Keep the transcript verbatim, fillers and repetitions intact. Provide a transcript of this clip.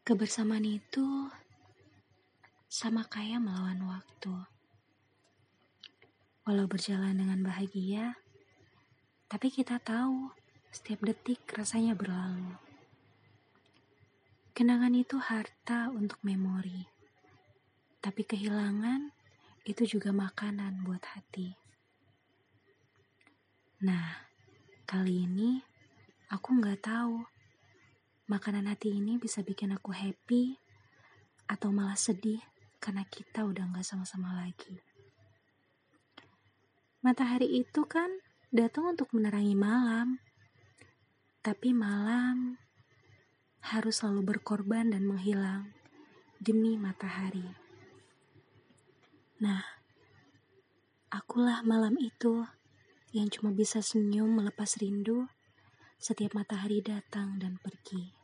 Kebersamaan itu sama kaya melawan waktu. Walau berjalan dengan bahagia, tapi kita tahu setiap detik rasanya berlalu. Kenangan itu harta untuk memori, tapi kehilangan itu juga makanan buat hati. Nah, kali ini aku nggak tahu makanan hati ini bisa bikin aku happy atau malah sedih karena kita udah gak sama-sama lagi. Matahari itu kan datang untuk menerangi malam. Tapi malam harus selalu berkorban dan menghilang demi matahari. Nah, akulah malam itu yang cuma bisa senyum melepas rindu setiap matahari datang dan pergi.